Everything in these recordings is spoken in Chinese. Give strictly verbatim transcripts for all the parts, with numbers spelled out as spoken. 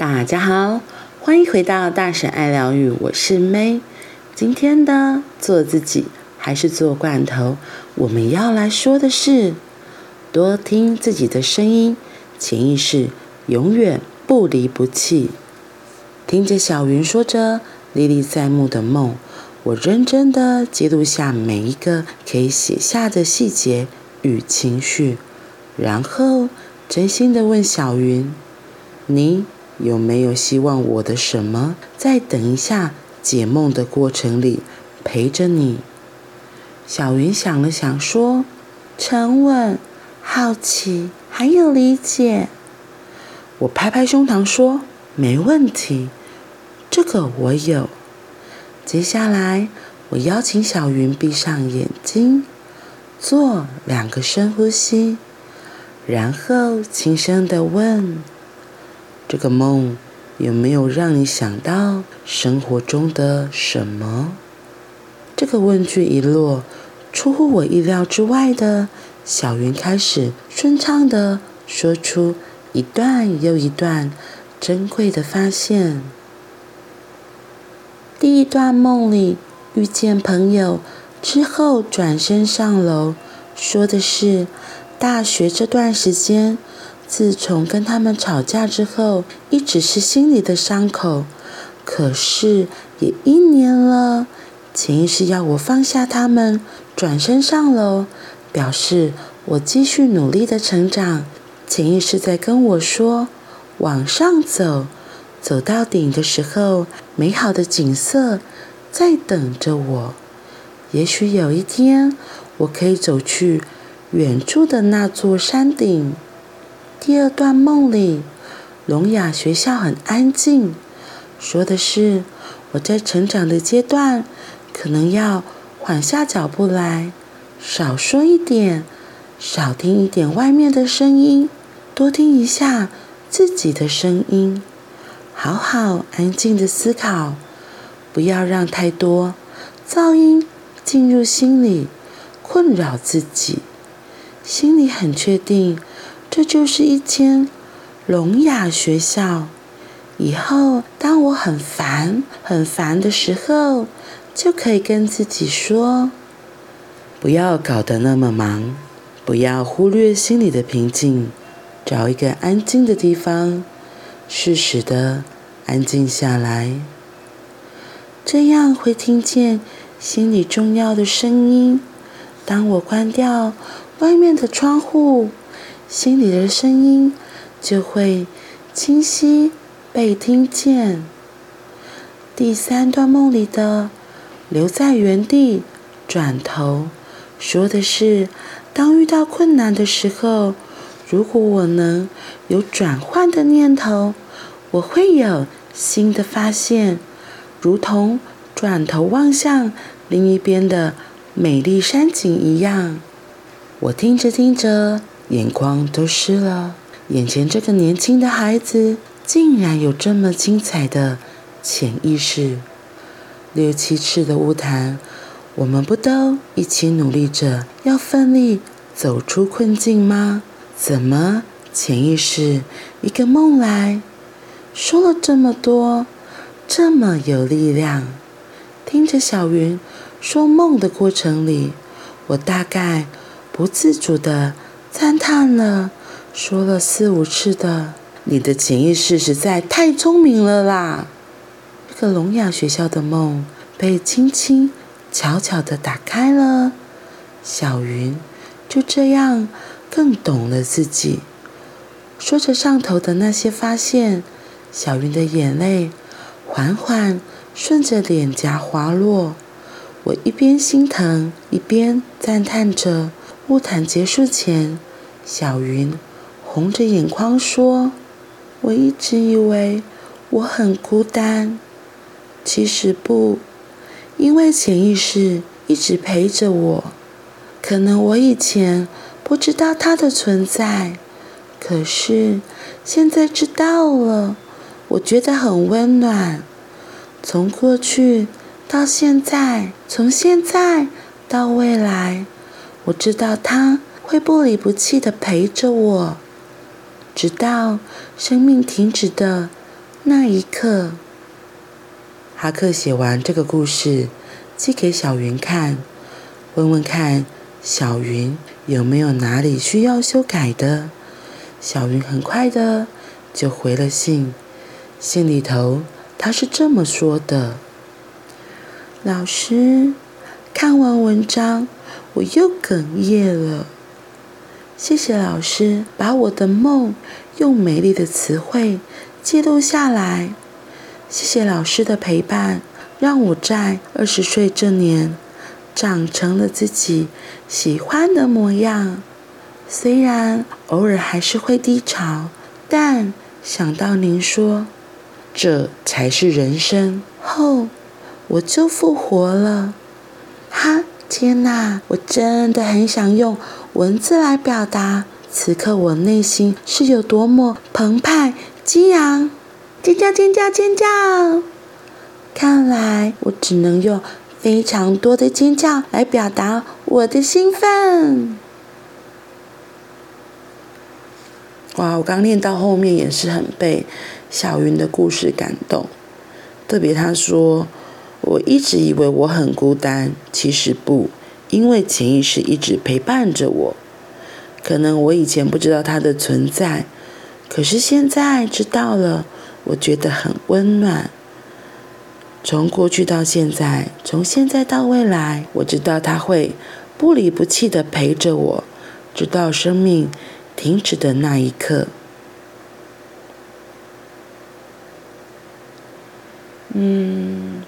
大家好，欢迎回到大神爱疗愈，我是 May。 今天的做自己还是做罐头，我们要来说的是多听自己的声音，潜意识永远不离不弃。听着小云说着历历在目的梦，我认真的记录下每一个可以写下的细节与情绪，然后真心的问小云，你有没有希望我的什么在等一下解梦的过程里陪着你？小云想了想说，沉稳、好奇还有理解。我拍拍胸膛说，没问题，这个我有。接下来我邀请小云闭上眼睛，做两个深呼吸，然后轻声地问，这个梦有没有让你想到生活中的什么？这个问句一落，出乎我意料之外的，小云开始顺畅地说出一段又一段珍贵的发现。第一段梦里遇见朋友之后转身上楼，说的是大学这段时间自从跟他们吵架之后，一直是心里的伤口，可是也一年了，潜意识要我放下他们，转身上楼，表示我继续努力的成长。潜意识在跟我说，往上走，走到顶的时候，美好的景色在等着我。也许有一天，我可以走去远处的那座山顶。第二段梦里，聋哑学校很安静，说的是我在成长的阶段，可能要缓下脚步来，少说一点，少听一点外面的声音，多听一下自己的声音，好好安静的思考，不要让太多噪音进入心里，困扰自己。心里很确定，这就是一间聋哑学校。以后当我很烦很烦的时候，就可以跟自己说，不要搞得那么忙，不要忽略心里的平静，找一个安静的地方，适时的安静下来，这样会听见心里重要的声音。当我关掉外面的窗户，心里的声音就会清晰被听见。第三段梦里的留在原地转头，说的是当遇到困难的时候，如果我能有转换的念头，我会有新的发现，如同转头望向另一边的美丽山景一样。我听着听着眼眶都湿了，眼前这个年轻的孩子竟然有这么精彩的潜意识。六七次的乌谈，我们不都一起努力着要奋力走出困境吗？怎么潜意识一个梦来说了这么多，这么有力量？听着小云说梦的过程里，我大概不自主的赞叹了，说了四五次的，你的潜意识实在太聪明了啦。这个聋哑学校的梦被轻轻巧巧的打开了，小云就这样更懂了自己。说着上头的那些发现，小云的眼泪缓缓顺着脸颊滑落，我一边心疼一边赞叹着。物谈结束前，小云红着眼眶说，我一直以为我很孤单，其实不，因为潜意识一直陪着我，可能我以前不知道它的存在，可是现在知道了，我觉得很温暖。从过去到现在，从现在到未来，我知道他会不离不弃地陪着我，直到生命停止的那一刻。哈克写完这个故事，寄给小云看，问问看小云有没有哪里需要修改的。小云很快的就回了信，信里头他是这么说的：老师，看完文章我又哽咽了，谢谢老师把我的梦用美丽的词汇记录下来，谢谢老师的陪伴，让我在二十岁这年长成了自己喜欢的模样。虽然偶尔还是会低潮，但想到您说这才是人生后，我就复活了。哈，天哪，我真的很想用文字来表达此刻我内心是有多么澎湃激昂。尖叫尖叫尖叫！看来我只能用非常多的尖叫来表达我的兴奋。哇，我刚念到后面也是很被小云的故事感动，特别她说我一直以为我很孤单，其实不，因为潜意识一直陪伴着我。可能我以前不知道它的存在，可是现在知道了，我觉得很温暖。从过去到现在，从现在到未来，我知道它会不离不弃地陪着我，直到生命停止的那一刻。嗯，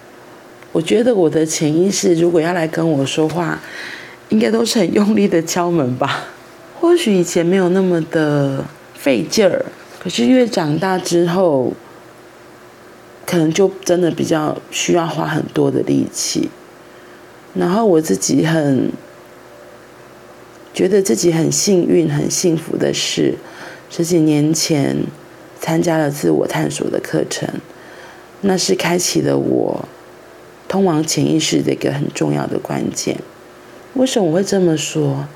我觉得我的潜意识如果要来跟我说话，应该都是很用力的敲门吧。或许以前没有那么的费劲儿，可是越长大之后，可能就真的比较需要花很多的力气。然后我自己很觉得自己很幸运很幸福的是，十几年前参加了自我探索的课程，那是开启了我通往潜意识的一个很重要的关键。为什么我会这么说？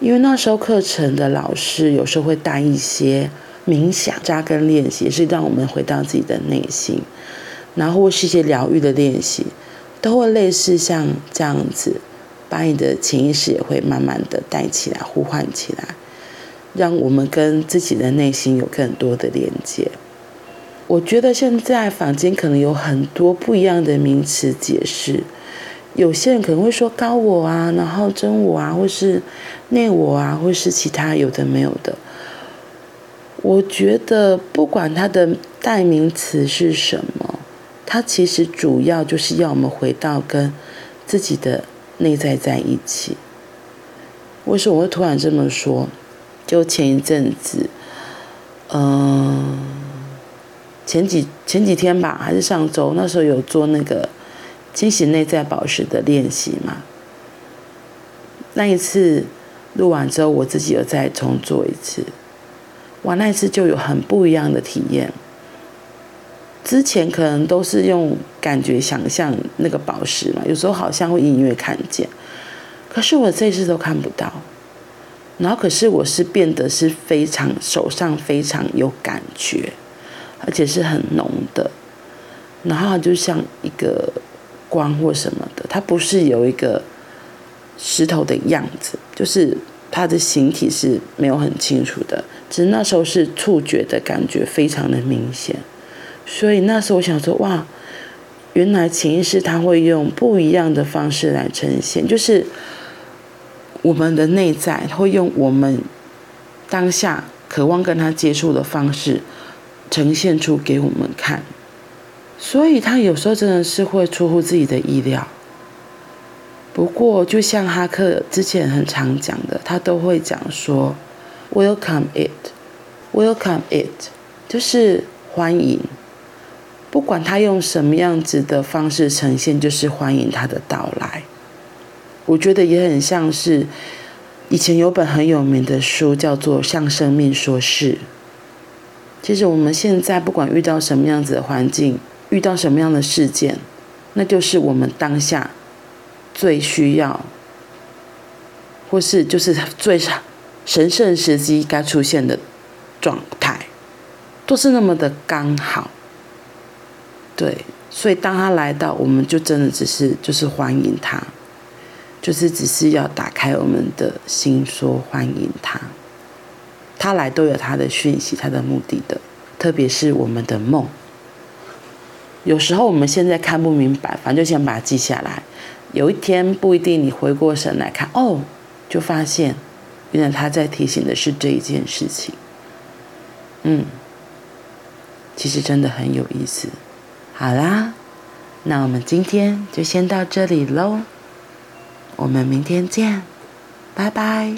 因为那时候课程的老师有时候会带一些冥想扎根练习，也是让我们回到自己的内心，然后是一些疗愈的练习，都会类似像这样子，把你的潜意识也会慢慢的带起来，呼唤起来，让我们跟自己的内心有更多的连接。我觉得现在坊间可能有很多不一样的名词解释，有些人可能会说高我啊，然后真我啊，或是内我啊，或是其他有的没有的。我觉得不管它的代名词是什么，它其实主要就是要我们回到跟自己的内在在一起。为什么我会突然这么说？就前一阵子，嗯，前几前几天吧，还是上周，那时候有做那个清洗内在宝石的练习嘛。那一次录完之后，我自己有再重做一次。哇，那一次就有很不一样的体验。之前可能都是用感觉想象那个宝石嘛，有时候好像会隐约看见，可是我这次都看不到。然后可是我是变得是非常手上非常有感觉，而且是很浓的。然后它就像一个光或什么的，它不是有一个石头的样子，就是它的形体是没有很清楚的，只是那时候是触觉的感觉非常的明显。所以那时候我想说，哇，原来潜意识它会用不一样的方式来呈现，就是我们的内在会用我们当下渴望跟它接触的方式呈现出给我们看。所以它有时候真的是会出乎自己的意料。不过就像哈克之前很常讲的，他都会讲说 Welcome it Welcome it， 就是欢迎，不管他用什么样子的方式呈现，就是欢迎他的到来。我觉得也很像是以前有本很有名的书叫做《向生命说是》。其实我们现在不管遇到什么样子的环境，遇到什么样的事件，那就是我们当下最需要，或是就是最神圣时机该出现的状态，都是那么的刚好。对，所以当他来到，我们就真的只是就是欢迎他，就是只是要打开我们的心，说欢迎他。他来都有他的讯息，他的目的的，特别是我们的梦。有时候我们现在看不明白，反正就先把它记下来。有一天不一定你回过神来看，哦，就发现原来他在提醒的是这一件事情。嗯，其实真的很有意思。好啦，那我们今天就先到这里咯，我们明天见，拜拜。